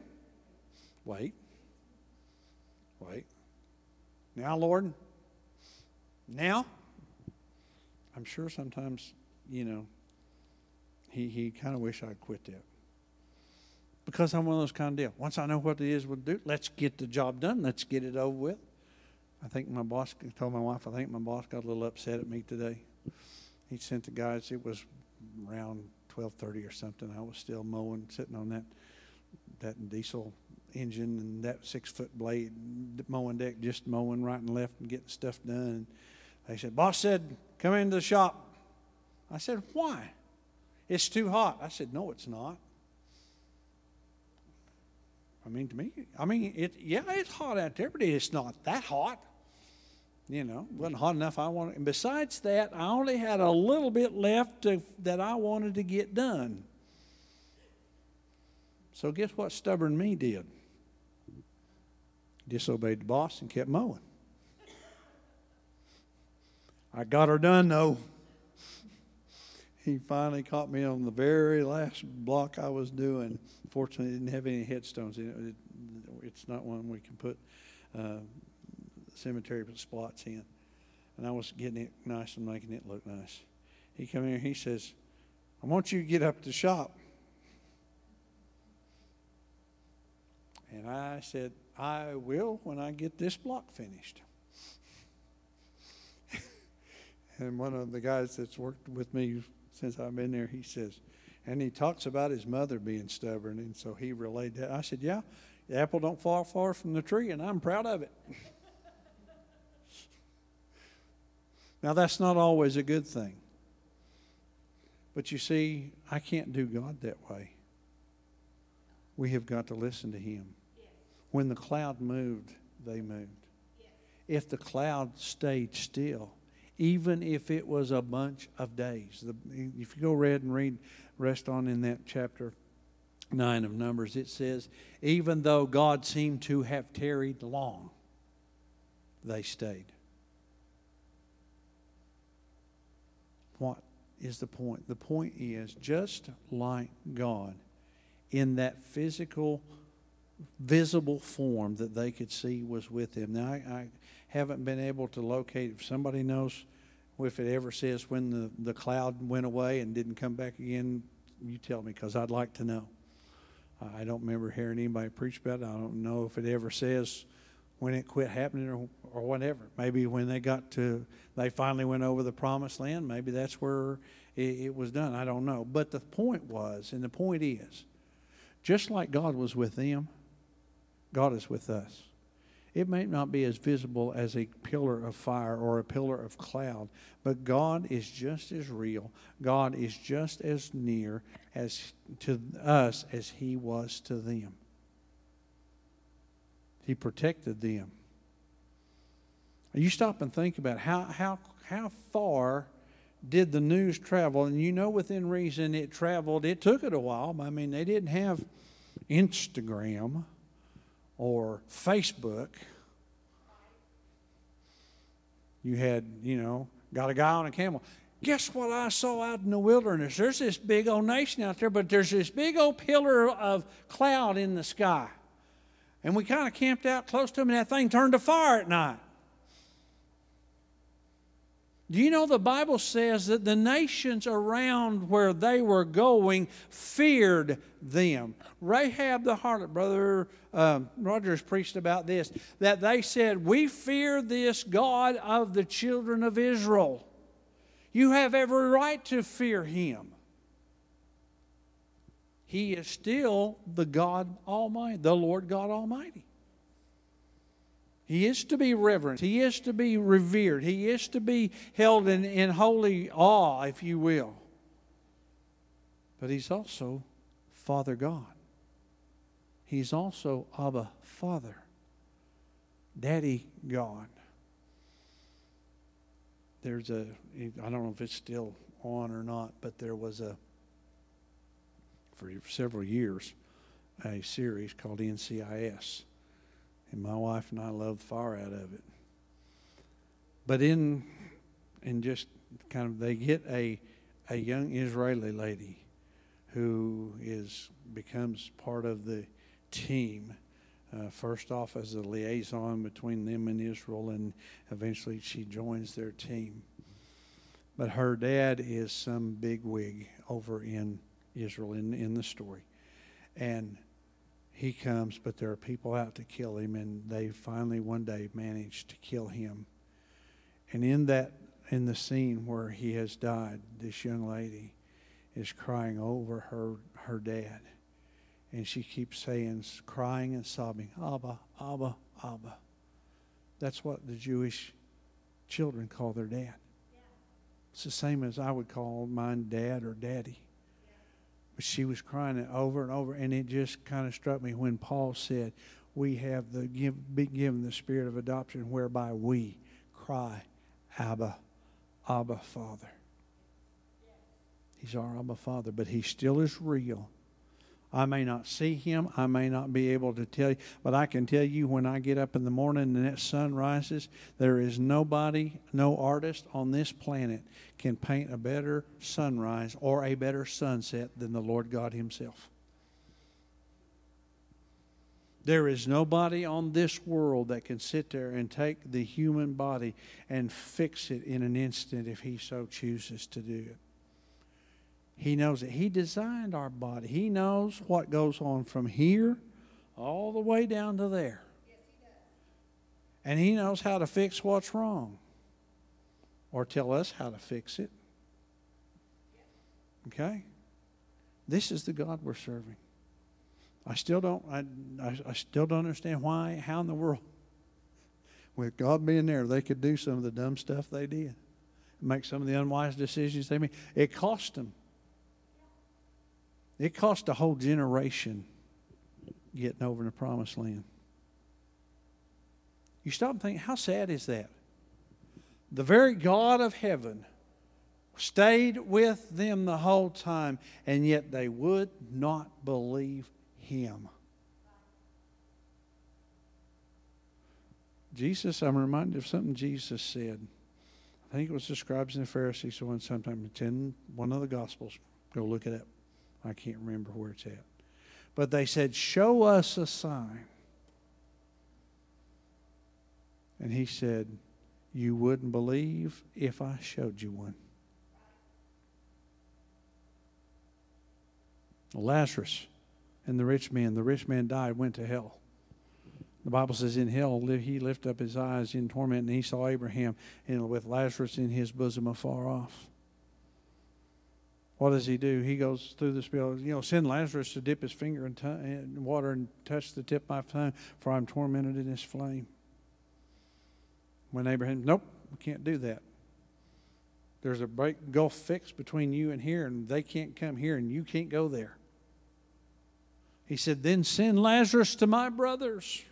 Wait. Wait. Now, Lord. Now. I'm sure sometimes, you know, he, he kind of wish I'd quit that. Because I'm one of those kind of deal. Once I know what it is we'll do, let's get the job done. Let's get it over with. I think my boss, I told my wife, I think my boss got a little upset at me today. He sent the guys, it was around twelve thirty or something. I was still mowing, sitting on that that diesel engine and that six-foot blade mowing deck, just mowing right and left and getting stuff done. And they said, boss said, come into the shop. I said, why? It's too hot. I said, no, it's not. I mean, to me, I mean, it. yeah, it's hot out there, but it's not that hot. You know, it wasn't hot enough. I wanted. And besides that, I only had a little bit left to, that I wanted to get done. So guess what stubborn me did? Disobeyed the boss and kept mowing. I got her done, though. He finally caught me on the very last block I was doing. Fortunately, it didn't have any headstones in it. it it's not one we can put... Uh, cemetery with spots in, and I was getting it nice and making it look nice. He come in, he says, I want you to get up to the shop. And I said, I will when I get this block finished. And one of the guys that's worked with me since I've been there, he says, and he talks about his mother being stubborn, and so he relayed that. I said, yeah, the apple don't fall far from the tree, and I'm proud of it. Now, that's not always a good thing. But you see, I can't do God that way. We have got to listen to Him. Yes. When the cloud moved, they moved. Yes. If the cloud stayed still, even if it was a bunch of days. The, if you go read and read, rest on in that chapter nine of Numbers, it says, even though God seemed to have tarried long, they stayed. what is the point? The point is, just like God, in that physical, visible form that they could see was with him. Now, I, I haven't been able to locate, if somebody knows, if it ever says when the, the cloud went away and didn't come back again, you tell me, because I'd like to know. I don't remember hearing anybody preach about it. I don't know if it ever says when it quit happening or, or whatever. Maybe when they got to, they finally went over the promised land, maybe that's where it, it was done. I don't know. But the point was, and the point is, just like God was with them, God is with us. It may not be as visible as a pillar of fire or a pillar of cloud, but God is just as real. God is just as near as to us as he was to them. He protected them. You stop and think about how how how far did the news travel? And you know, within reason, it traveled. It took it a while. I mean, they didn't have Instagram or Facebook. You had, you know, got a guy on a camel. Guess what I saw out in the wilderness? There's this big old nation out there, but there's this big old pillar of cloud in the sky. And we kind of camped out close to them, and that thing turned to fire at night. Do you know the Bible says that the nations around where they were going feared them? Rahab the harlot, Brother um, Rogers preached about this, that they said, "We fear this God of the children of Israel. You have every right to fear him." He is still the God Almighty, the Lord God Almighty. He is to be reverenced. He is to be revered. He is to be held in, in holy awe, if you will. But he's also Father God. He's also Abba Father, Daddy God. There's a, I don't know if it's still on or not, but there was a, for several years, a series called N C I S. And my wife and I love the fire out of it. But in, and just kind of, they get a a young Israeli lady who is becomes part of the team, uh, first off as a liaison between them and Israel, and eventually she joins their team. But her dad is some bigwig over in Israel in, in the story. And he comes, but there are people out to kill him, and they finally one day managed to kill him. And in that, in the scene where he has died, this young lady is crying over her, her dad. And she keeps saying, crying and sobbing, "Abba, Abba, Abba." That's what the Jewish children call their dad. Yeah. It's the same as I would call mine dad or daddy. She was crying it over and over, and it just kind of struck me when Paul said, "We have the give, been given the spirit of adoption, whereby we cry, Abba, Abba, Father." He's our Abba Father, but he still is real. I may not see him. I may not be able to tell you, but I can tell you when I get up in the morning and that sun rises, there is nobody, no artist on this planet can paint a better sunrise or a better sunset than the Lord God himself. There is nobody on this world that can sit there and take the human body and fix it in an instant if he so chooses to do it. He knows it. He designed our body. He knows what goes on from here all the way down to there. Yes, he does. And he knows how to fix what's wrong, or tell us how to fix it. Okay? This is the God we're serving. I still don't I, I, I still don't understand why, how in the world, with God being there, they could do some of the dumb stuff they did, make some of the unwise decisions they made. It cost them. It cost a whole generation getting over in the promised land. You stop and think, how sad is that? The very God of heaven stayed with them the whole time, and yet they would not believe him. Jesus, I'm reminded of something Jesus said. I think it was the scribes and the Pharisees, the one sometime in one of the Gospels. Go look it up. I can't remember where it's at. But they said, show us a sign. And he said, you wouldn't believe if I showed you one. Lazarus and the rich man. The rich man died, went to hell. The Bible says in hell he lifted up his eyes in torment, and he saw Abraham and with Lazarus in his bosom afar off. What does he do? He goes through the spell. You know, send Lazarus to dip his finger in, t- in water and touch the tip of my tongue, for I'm tormented in this flame. When Abraham, nope, we can't do that. There's a break gulf fixed between you and here, and they can't come here, and you can't go there. He said, then send Lazarus to my brothers.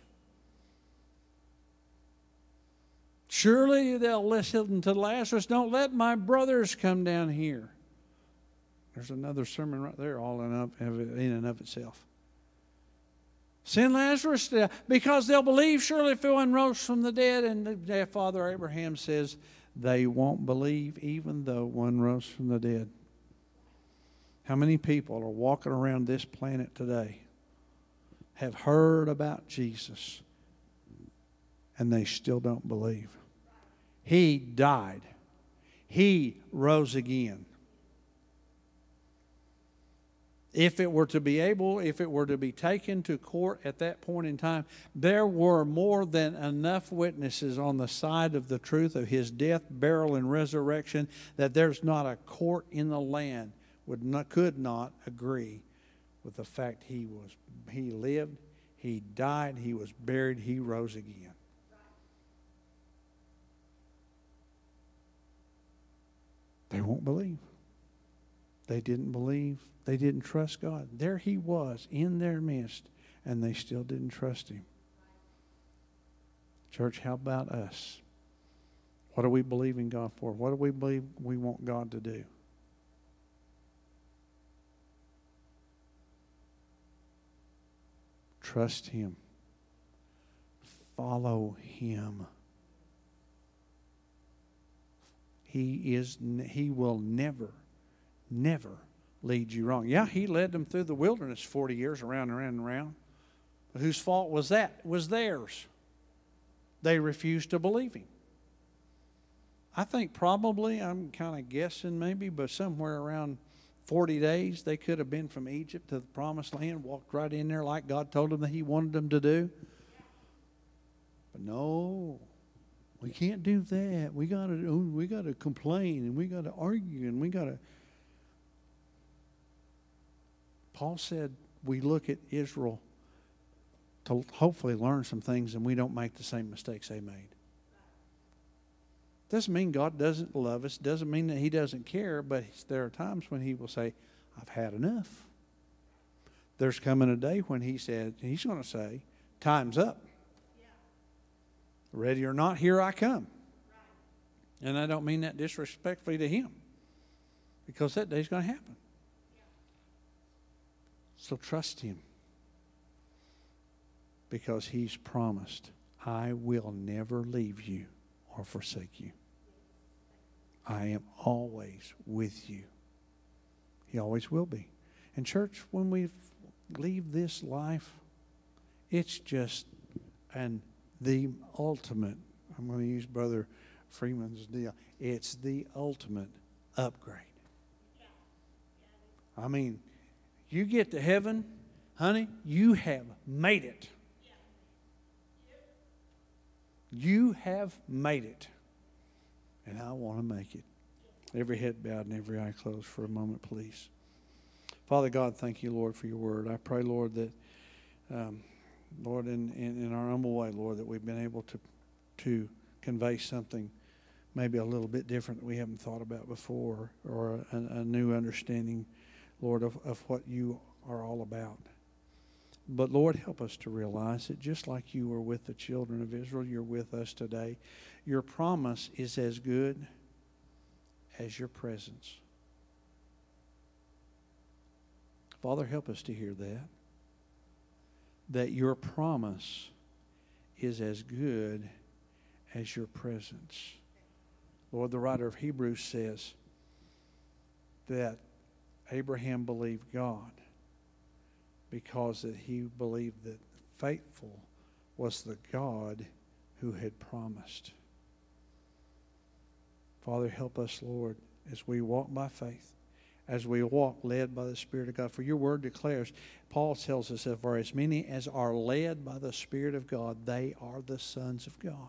Surely they'll listen to Lazarus. Don't let my brothers come down here. There's another sermon right there, all in, up, in and of itself. Send Lazarus to, because they'll believe surely if one rose from the dead. And their father Abraham says they won't believe even though one rose from the dead. How many people are walking around this planet today have heard about Jesus and they still don't believe? He died. He rose again. If it were to be able, if it were to be taken to court at that point in time, there were more than enough witnesses on the side of the truth of his death, burial, and resurrection that there's not a court in the land would not, could not agree with the fact he was, he lived, he died, he was buried, he rose again. They won't believe. They didn't believe. They didn't trust God. There he was in their midst, and they still didn't trust him. Church, how about us? What do we believe in God for? What do we believe we want God to do? Trust him. Follow him. He is. He will never, never lead you wrong. Yeah, he led them through the wilderness forty years around and around and around. But whose fault was that? It was theirs. They refused to believe him. I think probably, I'm kind of guessing maybe, but somewhere around forty days, they could have been from Egypt to the promised land, walked right in there like God told them that he wanted them to do. But no, we can't do that. We got to, we got to complain, and we got to argue, and we got to... Paul said we look at Israel to hopefully learn some things, and we don't make the same mistakes they made. Doesn't mean God doesn't love us. Doesn't mean that he doesn't care, but there are times when he will say, I've had enough. There's coming a day when he said, he's going to say, time's up. Yeah. Ready or not, here I come. Right. And I don't mean that disrespectfully to him, because that day's going to happen. So trust him, because he's promised, I will never leave you or forsake you. I am always with you. He always will be. And church, when we leave this life, it's just an the ultimate, I'm going to use Brother Freeman's deal, it's the ultimate upgrade. I mean... You get to heaven, honey, you have made it. You have made it. And I want to make it. Every head bowed and every eye closed for a moment, please. Father God, thank you, Lord, for your word. I pray, Lord, that, um, Lord, in, in, in our humble way, Lord, that we've been able to, to convey something maybe a little bit different that we haven't thought about before, or a, a new understanding, Lord, of, of what you are all about. But Lord, help us to realize that just like you were with the children of Israel, you're with us today. Your promise is as good as your presence. Father, help us to hear that. That your promise is as good as your presence. Lord, the writer of Hebrews says that Abraham believed God because that he believed that faithful was the God who had promised. Father, help us, Lord, as we walk by faith, as we walk led by the Spirit of God. For your word declares, Paul tells us, that for as many as are led by the Spirit of God, they are the sons of God.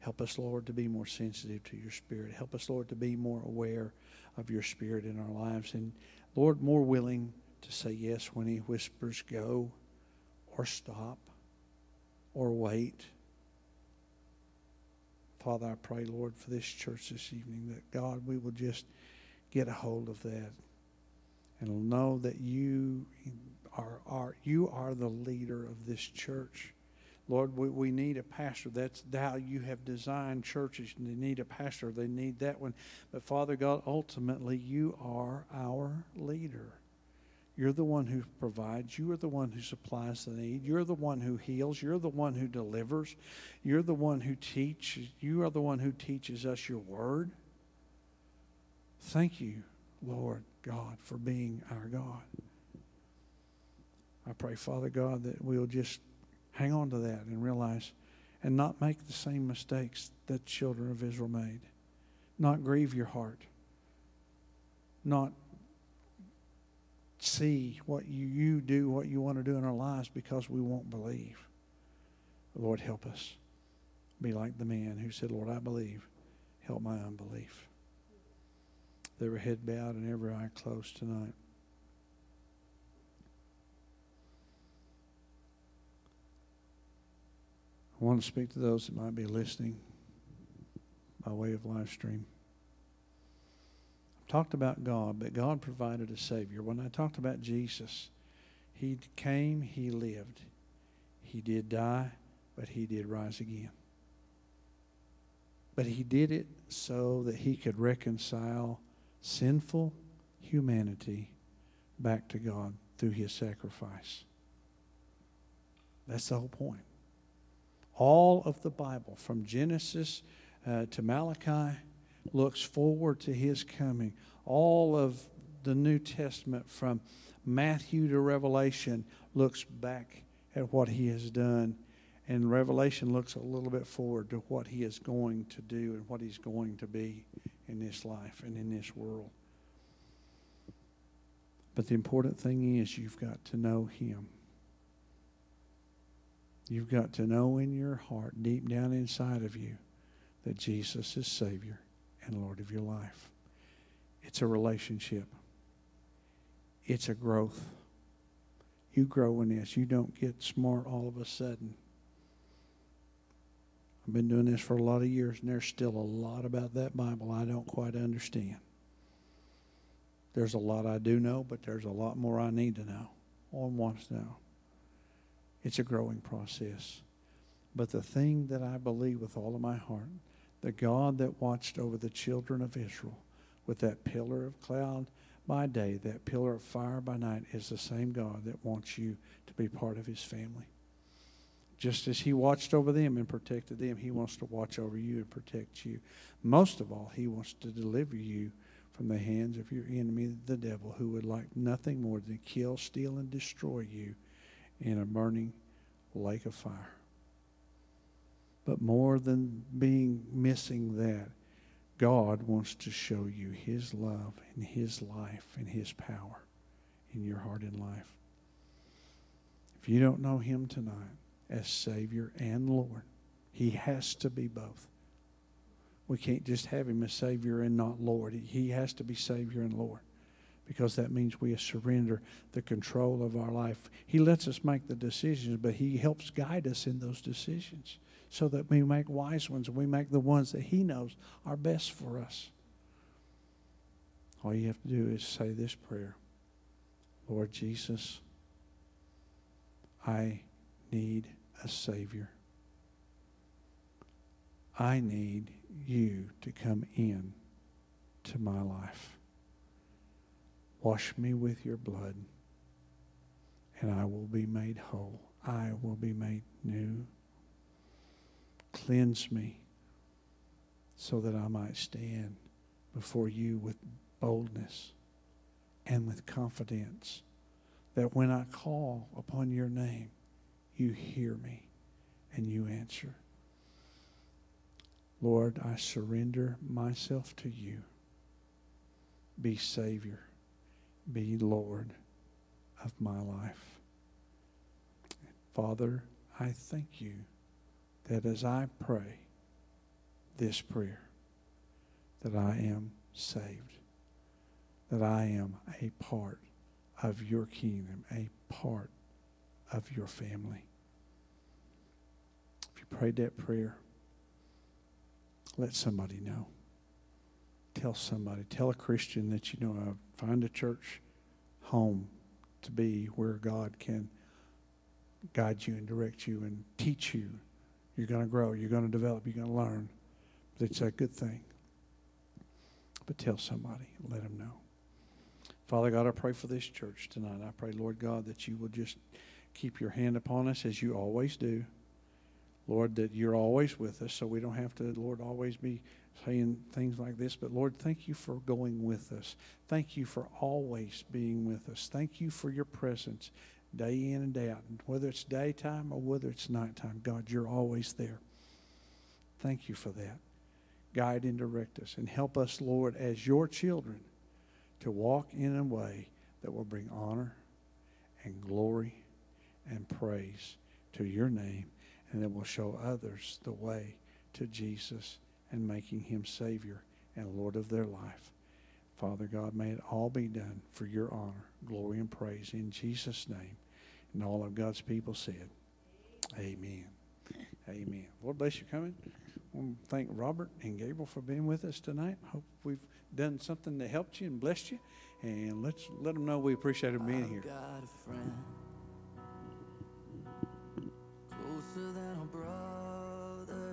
Help us, Lord, to be more sensitive to your Spirit. Help us, Lord, to be more aware of your Spirit in our lives. And, Lord, more willing to say yes when he whispers go or stop or wait. Father, I pray, Lord, for this church this evening, that, God, we will just get a hold of that and know that you are, are, you are the leader of this church. Lord, we, we need a pastor. That's how you have designed churches. They need a pastor. They need that one. But, Father God, ultimately, you are our leader. You're the one who provides. You are the one who supplies the need. You're the one who heals. You're the one who delivers. You're the one who teaches. You are the one who teaches us your word. Thank you, Lord God, for being our God. I pray, Father God, that we'll just hang on to that and realize and not make the same mistakes that children of Israel made. Not grieve your heart. Not see what you, you do, what you want to do in our lives because we won't believe. Lord, help us be like the man who said, Lord, I believe. Help my unbelief. They were head bowed and every eye closed tonight. I want to speak to those that might be listening by way of live stream. I've talked about God, but God provided a Savior. When I talked about Jesus, he came, he lived. He did die, but he did rise again. But he did it so that he could reconcile sinful humanity back to God through his sacrifice. That's the whole point. All of the Bible, from Genesis uh, to Malachi, looks forward to his coming. All of the New Testament, from Matthew to Revelation, looks back at what he has done. And Revelation looks a little bit forward to what he is going to do and what he's going to be in this life and in this world. But the important thing is you've got to know him. You've got to know in your heart, deep down inside of you, that Jesus is Savior and Lord of your life. It's a relationship. It's a growth. You grow in this. You don't get smart all of a sudden. I've been doing this for a lot of years, and there's still a lot about that Bible I don't quite understand. There's a lot I do know, but there's a lot more I need to know or want to know. It's a growing process. But the thing that I believe with all of my heart, the God that watched over the children of Israel with that pillar of cloud by day, that pillar of fire by night, is the same God that wants you to be part of his family. Just as he watched over them and protected them, he wants to watch over you and protect you. Most of all, he wants to deliver you from the hands of your enemy, the devil, who would like nothing more than kill, steal, and destroy you in a burning lake of fire. But more than being missing that, God wants to show you his love and his life and his power in your heart and life. If you don't know him tonight as Savior and Lord, he has to be both. We can't just have him as Savior and not Lord. He has to be Savior and Lord, because that means we surrender the control of our life. He lets us make the decisions, but he helps guide us in those decisions so that we make wise ones and we make the ones that he knows are best for us. All you have to do is say this prayer: Lord Jesus, I need a Savior. I need you to come in to my life. Wash me with your blood, and I will be made whole. I will be made new. Cleanse me so that I might stand before you with boldness and with confidence, that when I call upon your name, you hear me and you answer. Lord, I surrender myself to you. Be Savior, be Lord of my life. Father, I thank you that as I pray this prayer, that I am saved, that I am a part of your kingdom, a part of your family. If you prayed that prayer, let somebody know. Tell somebody. Tell a Christian that you know of. Find a church home to be where God can guide you and direct you and teach you. You're going to grow. You're going to develop. You're going to learn. But it's a good thing. But tell somebody. Let them know. Father God, I pray for this church tonight. I pray, Lord God, that you will just keep your hand upon us as you always do. Lord, that you're always with us, so we don't have to, Lord, always be saying things like this. But, Lord, thank you for going with us. Thank you for always being with us. Thank you for your presence day in and day out. And whether it's daytime or whether it's nighttime, God, you're always there. Thank you for that. Guide and direct us and help us, Lord, as your children to walk in a way that will bring honor and glory and praise to your name, and that will show others the way to Jesus and making him Savior and Lord of their life. Father God, may it all be done for your honor, glory, and praise in Jesus' name. And all of God's people said, amen. Amen. Lord bless you coming. I want to thank Robert and Gabriel for being with us tonight. I hope we've done something that helped you and blessed you. And let's let them know we appreciate them being here. I've got a friend closer than a brother.